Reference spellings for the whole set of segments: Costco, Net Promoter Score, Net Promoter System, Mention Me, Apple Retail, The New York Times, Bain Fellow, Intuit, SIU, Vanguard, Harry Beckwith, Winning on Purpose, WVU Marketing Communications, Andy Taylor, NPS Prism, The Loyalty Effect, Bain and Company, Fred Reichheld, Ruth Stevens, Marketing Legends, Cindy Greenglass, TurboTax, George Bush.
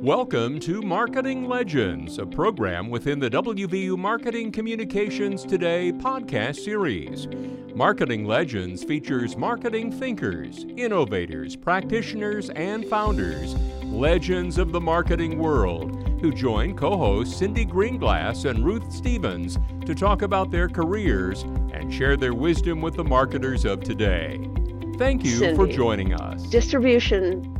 Welcome to Marketing Legends, a program within the WVU Marketing Communications Today podcast series. Marketing Legends features marketing thinkers, innovators, practitioners, and founders, legends of the marketing world, who join co-hosts Cindy Greenglass and Ruth Stevens to talk about their careers and share their wisdom with the marketers of today. Thank you, Cindy, for joining us. Distribution.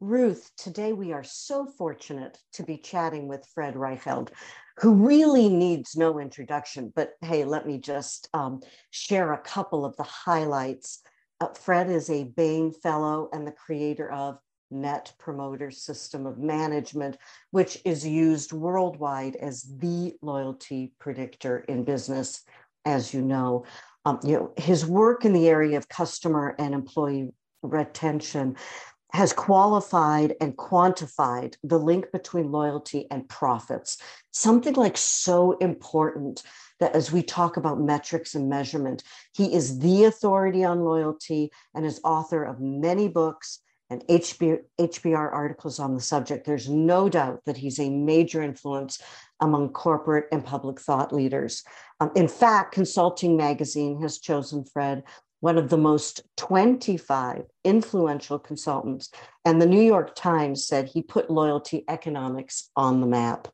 Ruth, today we are so fortunate to be chatting with Fred Reichheld, who really needs no introduction, but hey, let me just share a couple of the highlights. Fred is a Bain Fellow and the creator of Net Promoter System of Management, which is used worldwide as the loyalty predictor in business, as you know. His work in the area of customer and employee retention has qualified and quantified the link between loyalty and profits, something like so important that as we talk about metrics and measurement, he is the authority on loyalty and is author of many books and HBR articles on the subject. There's no doubt that he's a major influence among corporate and public thought leaders. In fact, Consulting Magazine has chosen Fred one of the most 25 influential consultants. And the New York Times said he put loyalty economics on the map.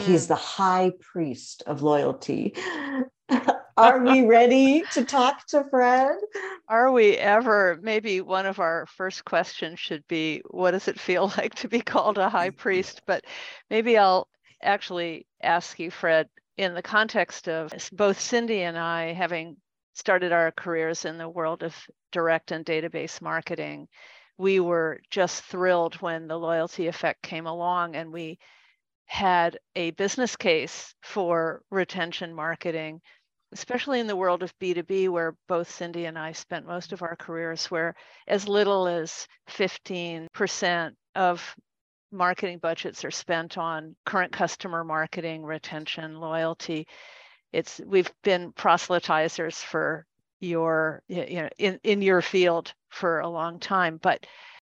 He's the high priest of loyalty. Are we ready to talk to Fred? Are we ever? Maybe one of our first questions should be, what does it feel like to be called a high priest? But maybe I'll actually ask you, Fred, in the context of both Cindy and I having started our careers in the world of direct and database marketing, we were just thrilled when the loyalty effect came along and we had a business case for retention marketing, especially in the world of B2B, where both Cindy and I spent most of our careers, where as little as 15% of marketing budgets are spent on current customer marketing, retention, loyalty. We've been proselytizers for your, in your field for a long time, but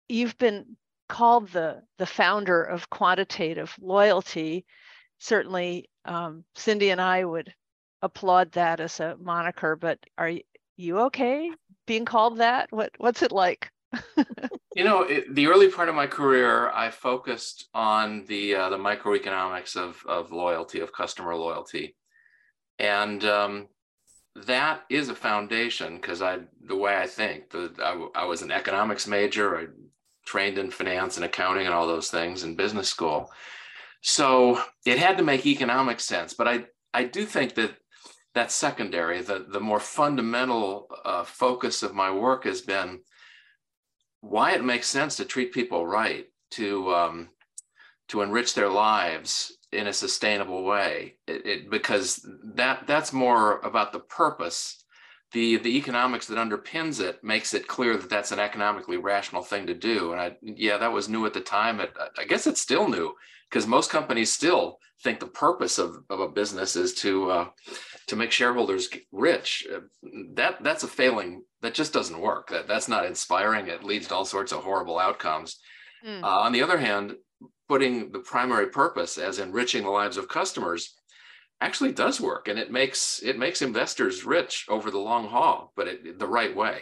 you've been called the founder of quantitative loyalty. Certainly, Cindy and I would applaud that as a moniker, but are you okay being called that? What's it like? The early part of my career, I focused on the microeconomics of loyalty, of customer loyalty. And that is a foundation because I was an economics major. I trained in finance and accounting and all those things in business school. So it had to make economic sense. But I do think that that's secondary. The more fundamental focus of my work has been why it makes sense to treat people right, to enrich their lives in a sustainable way, because that's more about the purpose. The economics that underpins it makes it clear that that's an economically rational thing to do. And that was new at the time. I guess it's still new because most companies still think the purpose of a business is to make shareholders rich. That's a failing. That just doesn't work. That's not inspiring. It leads to all sorts of horrible outcomes. On the other hand, putting the primary purpose as enriching the lives of customers actually does work, and it makes investors rich over the long haul, but the right way.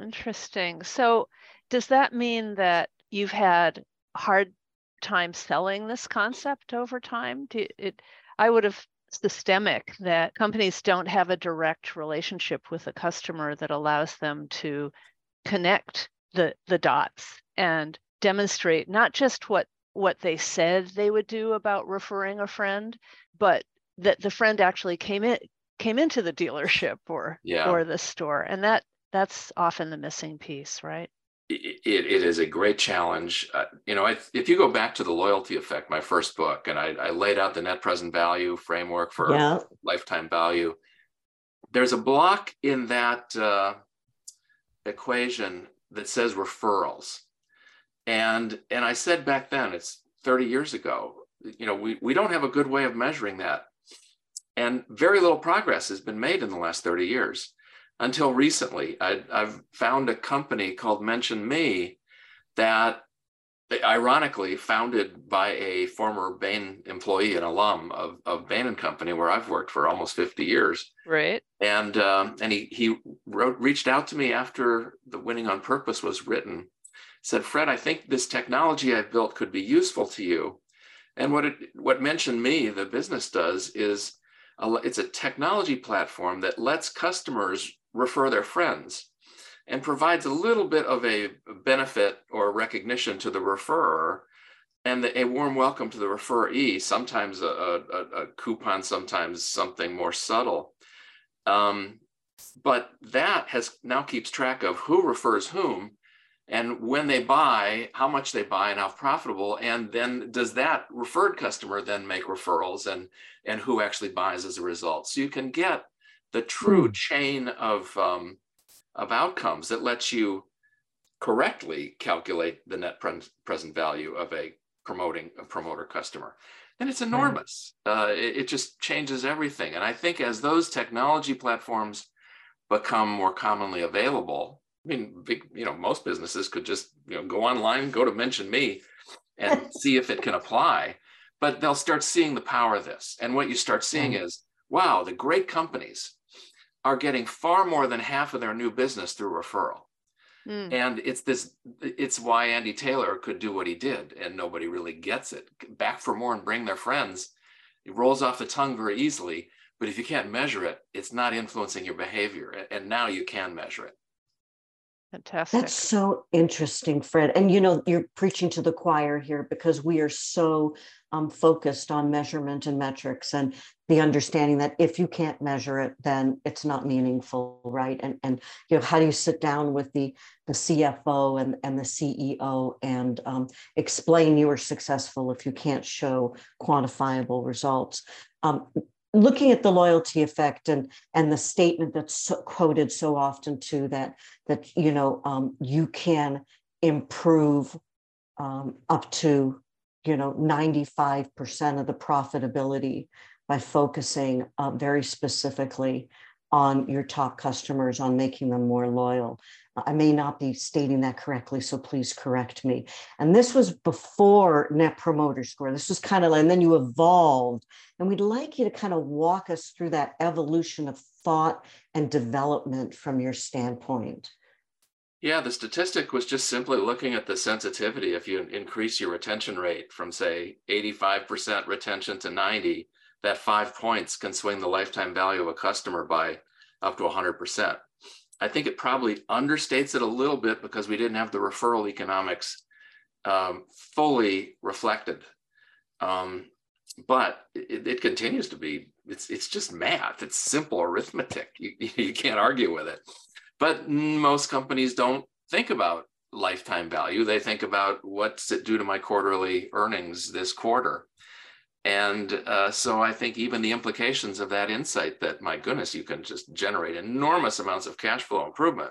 Interesting. So does that mean that you've had hard time selling this concept over time? I would have systemic that companies don't have a direct relationship with a customer that allows them to connect the dots and demonstrate not just what they said they would do about referring a friend, but that the friend actually came into the dealership or the store. And that's often the missing piece, right? It is a great challenge. If you go back to The Loyalty Effect, my first book, and I laid out the net present value framework for lifetime value, there's a block in that equation that says referrals. And I said back then, it's 30 years ago, we don't have a good way of measuring that. And very little progress has been made in the last 30 years. Until recently, I've found a company called Mention Me that they, ironically, founded by a former Bain employee and alum of Bain and Company, where I've worked for almost 50 years. Right. And he reached out to me after the Winning on Purpose was written, said, Fred, I think this technology I've built could be useful to you. And what Mention Me, the business, does is it's a technology platform that lets customers refer their friends and provides a little bit of a benefit or recognition to the referrer and a warm welcome to the referee, sometimes a coupon, sometimes something more subtle. But that has now keeps track of who refers whom and when they buy, how much they buy and how profitable. And then does that referred customer then make referrals and who actually buys as a result. So you can get the true chain of outcomes that lets you correctly calculate the net present value of a promoter customer. And it's enormous. It just changes everything. And I think as those technology platforms become more commonly available, I mean, most businesses could just go online, go to Mention Me and see if it can apply, but they'll start seeing the power of this. And what you start seeing is, wow, the great companies are getting far more than half of their new business through referral. And it's why Andy Taylor could do what he did and nobody really gets it. Back for more and bring their friends. It rolls off the tongue very easily, but if you can't measure it, it's not influencing your behavior. And now you can measure it. Fantastic. That's so interesting, Fred. And you're preaching to the choir here because we are so focused on measurement and metrics and the understanding that if you can't measure it, then it's not meaningful, right? And how do you sit down with the CFO and the CEO and explain you are successful if you can't show quantifiable results? Looking at the loyalty effect and the statement that's quoted so often too, that you can improve up to 95% of the profitability by focusing very specifically on your top customers, on making them more loyal. I may not be stating that correctly, so please correct me. And this was before Net Promoter Score. This was and then you evolved. And we'd like you to kind of walk us through that evolution of thought and development from your standpoint. Yeah, the statistic was just simply looking at the sensitivity. If you increase your retention rate from, say, 85% retention to 90, that 5 points can swing the lifetime value of a customer by up to 100%. I think it probably understates it a little bit because we didn't have the referral economics fully reflected. But it continues to be, it's just math. It's simple arithmetic. You can't argue with it. But most companies don't think about lifetime value. They think about what's it do to my quarterly earnings this quarter. And so I think even the implications of that insight that, my goodness, you can just generate enormous amounts of cash flow improvement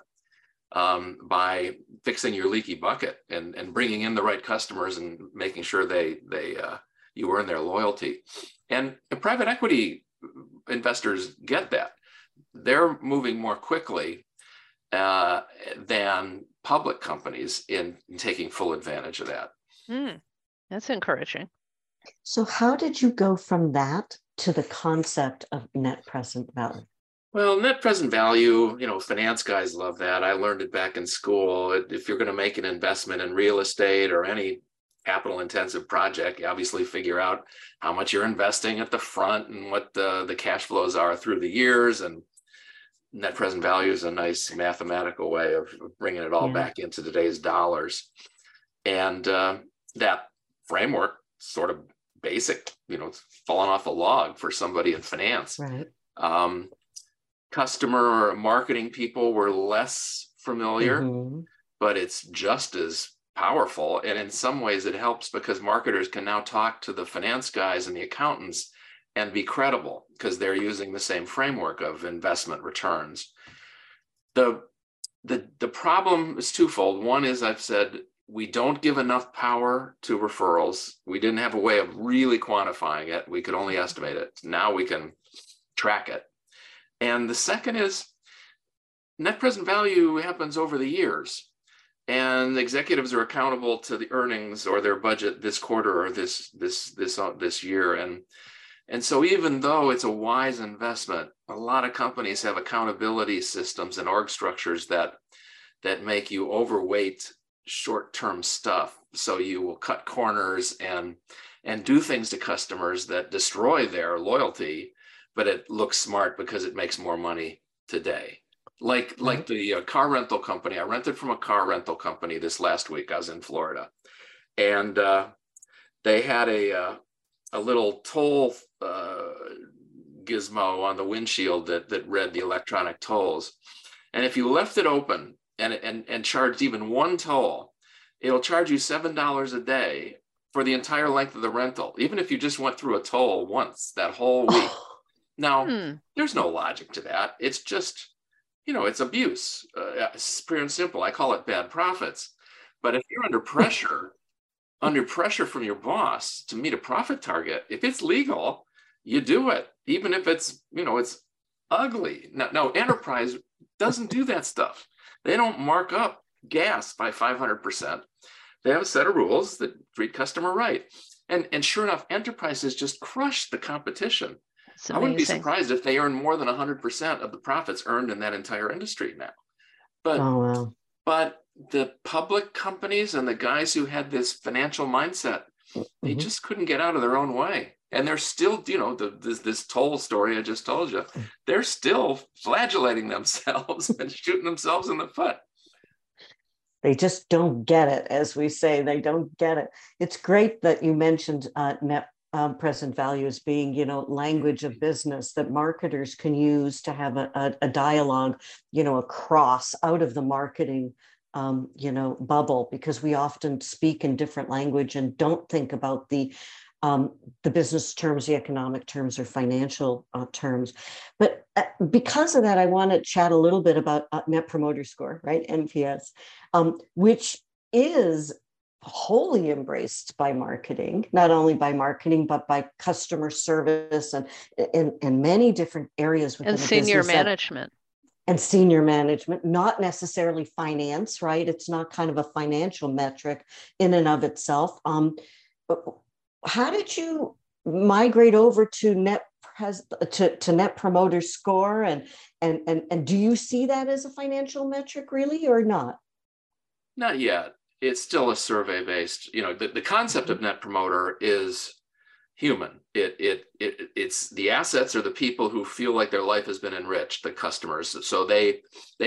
by fixing your leaky bucket and bringing in the right customers and making sure you earn their loyalty. And private equity investors get that. They're moving more quickly than public companies in taking full advantage of that. That's encouraging. So how did you go from that to the concept of net present value? Well, net present value, finance guys love that. I learned it back in school. If you're going to make an investment in real estate or any capital intensive project, you obviously figure out how much you're investing at the front and what the cash flows are through the years. And net present value is a nice mathematical way of bringing it all back into today's dollars. And that framework, sort of basic, falling off a log for somebody in finance. Right. Customer or marketing people were less familiar, but it's just as powerful. And in some ways it helps because marketers can now talk to the finance guys and the accountants and be credible because they're using the same framework of investment returns. The problem is twofold. One is, I've said, we don't give enough power to referrals. We didn't have a way of really quantifying it. We could only estimate it. Now we can track it. And the second is net present value happens over the years. And executives are accountable to the earnings or their budget this quarter or this year. And so even though it's a wise investment, a lot of companies have accountability systems and org structures that make you overweight short-term stuff. So you will cut corners and do things to customers that destroy their loyalty, but it looks smart because it makes more money today. Like the car rental company. I rented from a car rental company this last week. I was in Florida, and they had a little toll gizmo on the windshield that read the electronic tolls. And if you left it open and charged even one toll, it'll charge you $7 a day for the entire length of the rental, even if you just went through a toll once that whole week. Now, there's no logic to that. It's just, it's abuse, pure and simple. I call it bad profits. But if you're under pressure from your boss to meet a profit target, if it's legal, you do it, even if it's, it's ugly. No, enterprise doesn't do that stuff. They don't mark up gas by 500%. They have a set of rules that treat customer right. And sure enough, enterprises just crush the competition. I wouldn't be surprised if they earn more than 100% of the profits earned in that entire industry now. But the public companies and the guys who had this financial mindset, they just couldn't get out of their own way. And they're still, this toll story I just told you, they're still flagellating themselves and shooting themselves in the foot. They just don't get it, as we say. They don't get it. It's great that you mentioned net present value as being, language of business that marketers can use to have a dialogue, across out of the marketing, bubble, because we often speak in different language and don't think about the business terms, the economic terms, or financial terms. But because of that, I want to chat a little bit about Net Promoter Score, right? NPS, which is wholly embraced by marketing, not only by marketing, but by customer service and many different areas within the business. And senior management. And senior management, not necessarily finance, right? It's not kind of a financial metric in and of itself. But how did you migrate over to Net Promoter Score, and do you see that as a financial metric really or not? Not yet. It's still a survey based. The concept of Net Promoter is human. It's the assets are the people who feel like their life has been enriched, the customers. So they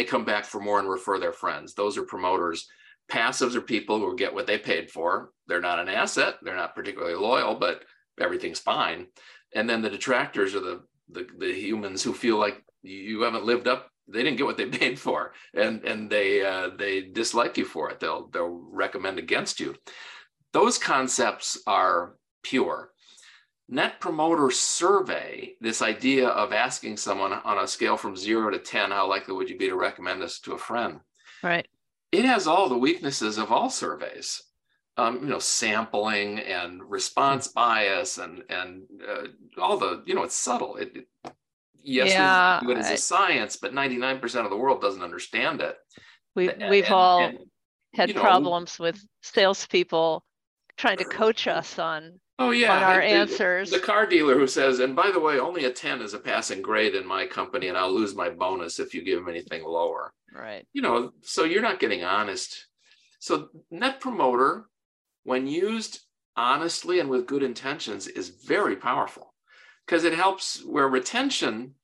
come back for more and refer their friends. Those are promoters. Passives are people who get what they paid for. They're not an asset. They're not particularly loyal, but everything's fine. And then the detractors are the humans who feel like you haven't lived up. They didn't get what they paid for, and they dislike you for it. They'll recommend against you. Those concepts are pure. Net Promoter Survey, this idea of asking someone on a scale from 0 to 10, how likely would you be to recommend this to a friend? Right. It has all the weaknesses of all surveys, sampling and response bias and all the, it's subtle. Yes, we do it as a science, but 99% of the world doesn't understand it. We've all had problems with salespeople trying to coach us on our answers. The car dealer who says, and by the way, only a 10 is a passing grade in my company, and I'll lose my bonus if you give them anything lower. Right. So you're not getting honest. So Net Promoter, when used honestly and with good intentions, is very powerful. Because it helps where retention,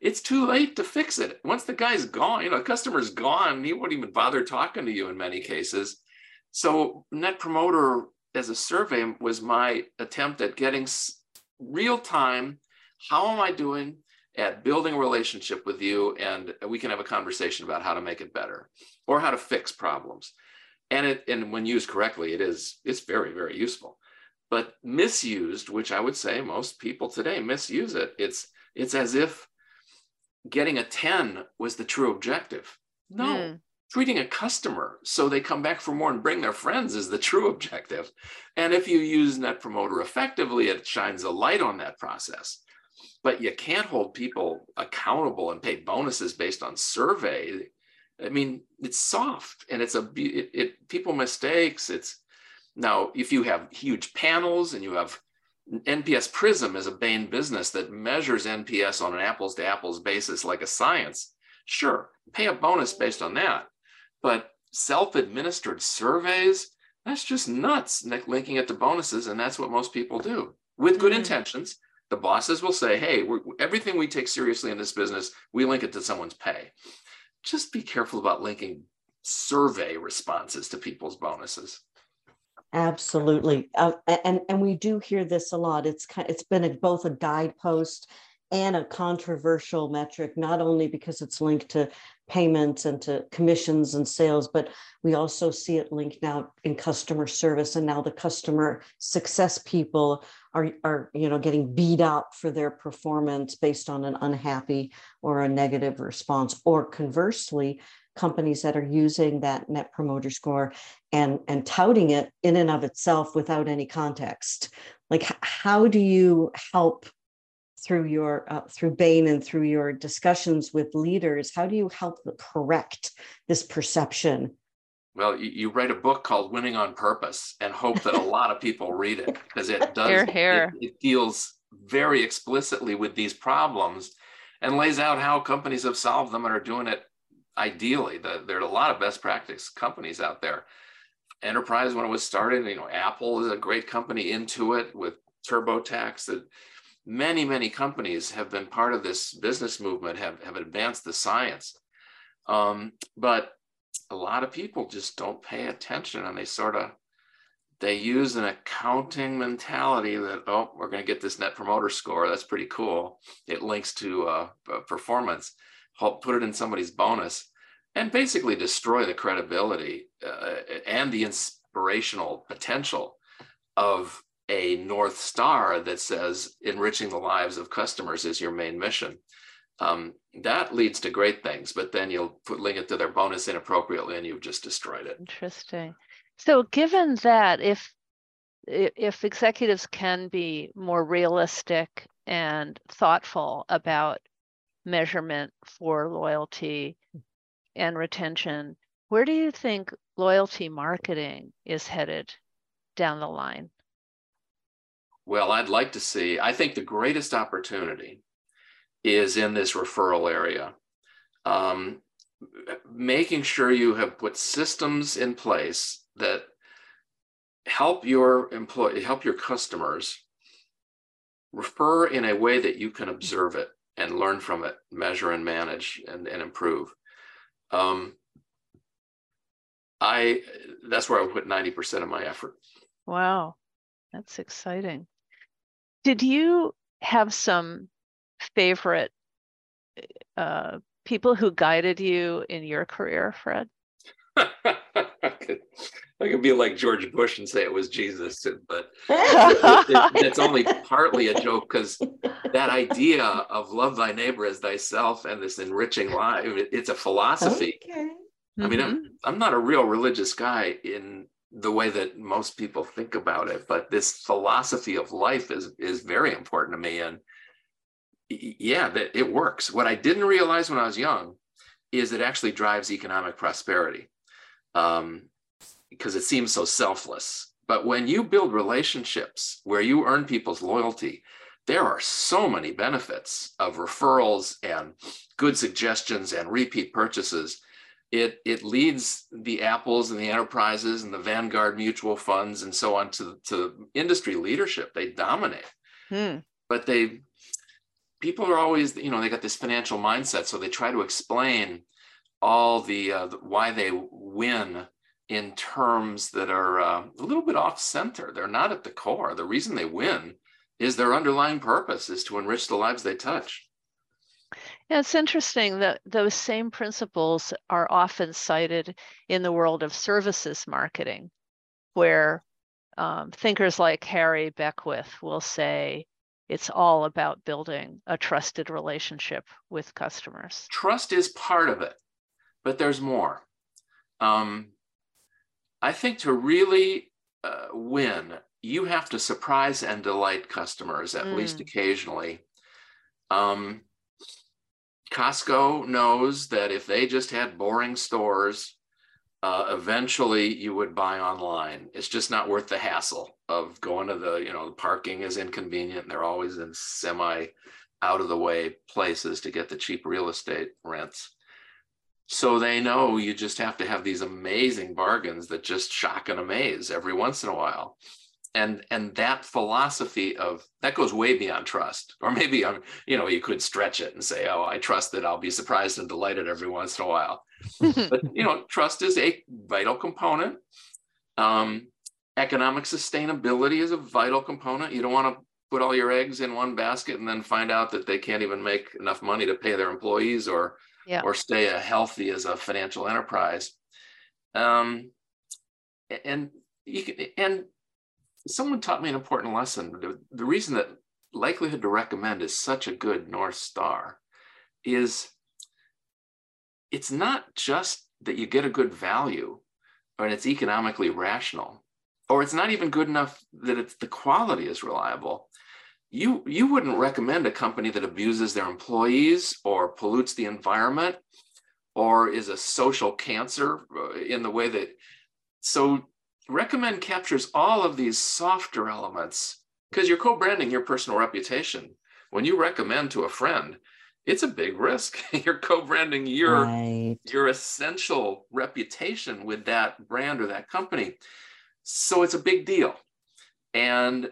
it's too late to fix it. Once the guy's gone, the customer's gone, he won't even bother talking to you in many cases. So Net Promoter as a survey was my attempt at getting real time, how am I doing at building a relationship with you? And we can have a conversation about how to make it better or how to fix problems. And when used correctly, it's very, very useful. But misused, which I would say most people today misuse it, it's as if getting a 10 was the true objective. No, treating a customer so they come back for more and bring their friends is the true objective. And if you use Net Promoter effectively, it shines a light on that process. But you can't hold people accountable and pay bonuses based on survey. I mean, it's soft and it's people mistakes. It's now, if you have huge panels and you have NPS Prism is a Bain business that measures NPS on an apples to apples basis, like a science, sure, pay a bonus based on that. But self-administered surveys, that's just nuts, linking it to bonuses. And that's what most people do with good intentions. The bosses will say, hey, everything we take seriously in this business, we link it to someone's pay. Just be careful about linking survey responses to people's bonuses. Absolutely. And we do hear this a lot. It's been both a guidepost and a controversial metric, not only because it's linked to payments and to commissions and sales, but we also see it linked now in customer service. And now the customer success people are getting beat up for their performance based on an unhappy or a negative response. Or conversely, companies that are using that Net Promoter Score and touting it in and of itself without any context. Like, how do you help through your through Bain and through your discussions with leaders? How do you help correct this perception? Well, you write a book called Winning on Purpose and hope that a lot of people read it, because it does. It deals very explicitly with these problems and lays out how companies have solved them and are doing it. Ideally, there are a lot of best practice companies out there. Enterprise, when it was started, Apple is a great company, Intuit with TurboTax. That many, many companies have been part of this business movement, have advanced the science. But a lot of people just don't pay attention, and they use an accounting mentality that, oh, we're going to get this Net Promoter Score. That's pretty cool. It links to performance. Help put it in somebody's bonus, and basically destroy the credibility and the inspirational potential of a North Star that says enriching the lives of customers is your main mission. That leads to great things, but then you'll link it to their bonus inappropriately and you've just destroyed it. Interesting. So given that, if executives can be more realistic and thoughtful about measurement for loyalty and retention, where do you think loyalty marketing is headed down the line? Well, I think the greatest opportunity is in this referral area. Making sure you have put systems in place that help your customers refer in a way that you can observe it and learn from it, measure and manage and improve. That's where I put 90% of my effort. Wow, that's exciting. Did you have some favorite people who guided you in your career, Fred? I could be like George Bush and say it was Jesus, but that's only partly a joke, because that idea of love thy neighbor as thyself and this enriching life, it's a philosophy. Okay. I mean, I'm not a real religious guy in the way that most people think about it, but this philosophy of life is very important to me. And yeah, that it works. What I didn't realize when I was young is it actually drives economic prosperity. Because it seems so selfless. But when you build relationships where you earn people's loyalty, there are so many benefits of referrals and good suggestions and repeat purchases. It leads the Apples and the Enterprises and the Vanguard mutual funds and so on to industry leadership. They dominate. But people are always, they got this financial mindset. So they try to explain all the why they win in terms that are a little bit off center. They're not at the core. The reason they win is their underlying purpose is to enrich the lives they touch. Yeah, it's interesting that those same principles are often cited in the world of services marketing, where thinkers like Harry Beckwith will say, it's all about building a trusted relationship with customers. Trust is part of it, but there's more. I think to really win, you have to surprise and delight customers, at least occasionally. Costco knows that if they just had boring stores, eventually you would buy online. It's just not worth the hassle of going to the, the parking is inconvenient and they're always in semi out of the way places to get the cheap real estate rents. So they know you just have to have these amazing bargains that just shock and amaze every once in a while. And that philosophy of that goes way beyond trust, or maybe, you could stretch it and say, oh, I trust that I'll be surprised and delighted every once in a while. But, trust is a vital component. Economic sustainability is a vital component. You don't want to put all your eggs in one basket and then find out that they can't even make enough money to pay their employees or stay healthy as a financial enterprise. Someone taught me an important lesson. The reason that likelihood to recommend is such a good North Star is it's not just that you get a good value and it's economically rational, or it's not even good enough that the quality is reliable. You wouldn't recommend a company that abuses their employees or pollutes the environment or is a social cancer in the way that... So recommend captures all of these softer elements because you're co-branding your personal reputation. When you recommend to a friend, it's a big risk. You're co-branding your essential reputation with that brand or that company. So it's a big deal. And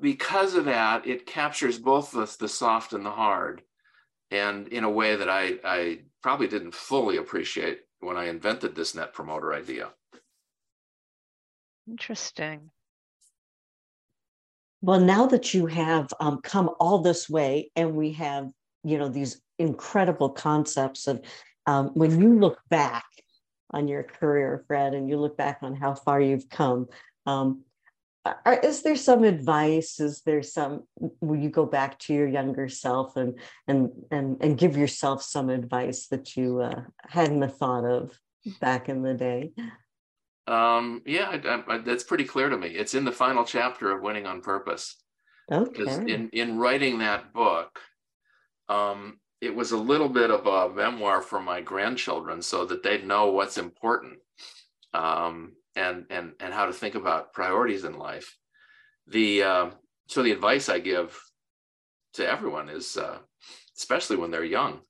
because of that, it captures both the soft and the hard. And in a way that I probably didn't fully appreciate when I invented this Net Promoter idea. Interesting. Well, now that you have come all this way and we have, these incredible concepts of when you look back on your career, Fred, and you look back on how far you've come, is there some advice? Is there some, will you go back to your younger self and give yourself some advice that you hadn't thought of back in the day? Yeah, that's pretty clear to me. It's in the final chapter of Winning on Purpose. Okay. In writing that book, it was a little bit of a memoir for my grandchildren so that they'd know what's important and how to think about priorities in life. So the advice I give to everyone is, especially when they're young,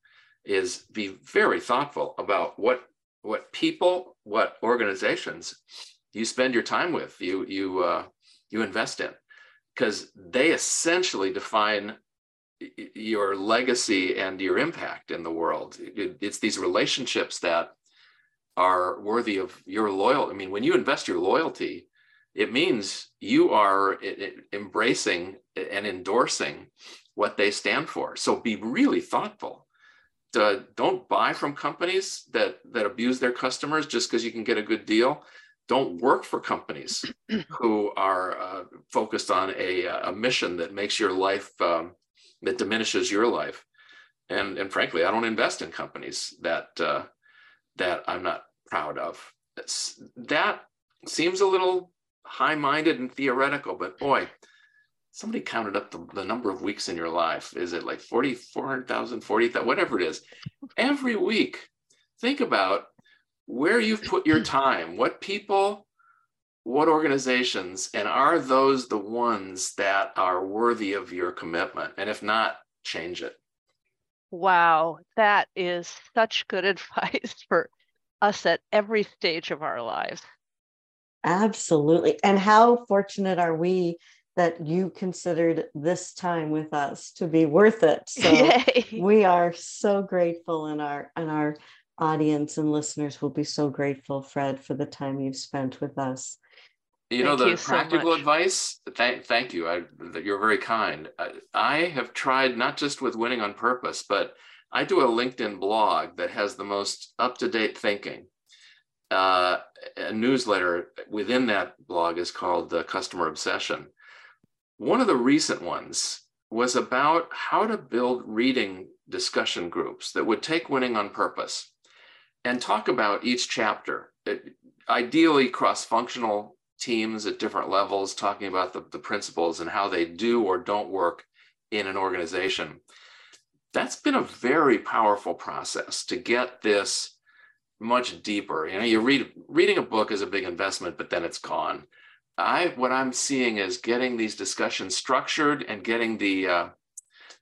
is be very thoughtful about what people, what organizations you spend your time with, you invest in, because they essentially define your legacy and your impact in the world. It's these relationships that are worthy of your loyalty. I mean, when you invest your loyalty, it means you are embracing and endorsing what they stand for. So be really thoughtful. Don't buy from companies that abuse their customers just because you can get a good deal. Don't work for companies who are focused on a mission that makes your life, that diminishes your life. And frankly, I don't invest in companies that I'm not proud of. That seems a little high-minded and theoretical, but boy, somebody counted up the number of weeks in your life. Is it like 400,000, 40,000, whatever it is? Every week, think about where you've put your time, what people, what organizations, and are those the ones that are worthy of your commitment? And if not, change it. Wow, that is such good advice for us at every stage of our lives. Absolutely. And how fortunate are we that you considered this time with us to be worth it. So yay. We are so grateful, and our audience and listeners will be so grateful, Fred, for the time you've spent with us. Thank you so practical much. Advice, thank you. You're very kind. I have tried not just with Winning on Purpose, but I do a LinkedIn blog that has the most up-to-date thinking. A newsletter within that blog is called the Customer Obsession. One of the recent ones was about how to build reading discussion groups that would take Winning on Purpose and talk about each chapter, ideally cross-functional teams at different levels, talking about the principles and how they do or don't work in an organization. that's been a very powerful process to get this much deeper. You know, you reading a book is a big investment, but then it's gone. What I'm seeing is getting these discussions structured and getting the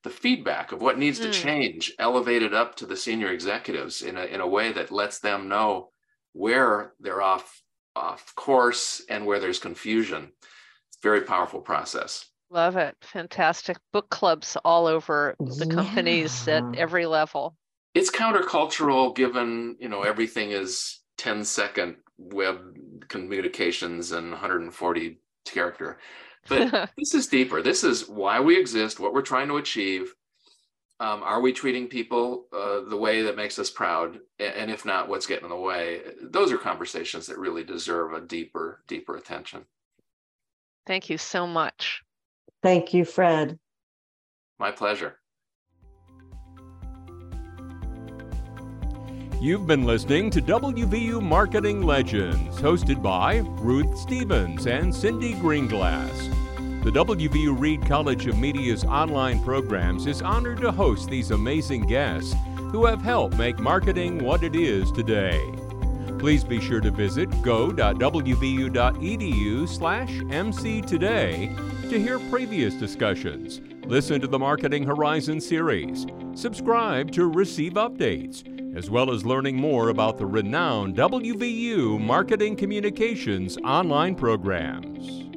feedback of what needs to change elevated up to the senior executives in a way that lets them know where they're off course and where there's confusion. It's a very powerful process. Love it. Fantastic. Book clubs all over the companies at every level. It's countercultural given, you know, everything is 10-second web communications and 140 character. But this is deeper. This is why we exist, what we're trying to achieve. Are we treating people the way that makes us proud? And if not, what's getting in the way? Those are conversations that really deserve a deeper, deeper attention. Thank you so much. Thank you, Fred. My pleasure. You've been listening to WVU Marketing Legends, hosted by Ruth Stevens and Cindy Greenglass. The WVU Reed College of Media's online programs is honored to host these amazing guests who have helped make marketing what it is today. Please be sure to visit go.wvu.edu/mctoday to hear previous discussions, listen to the Marketing Horizon series, subscribe to receive updates, as well as learning more about the renowned WVU Marketing Communications online programs.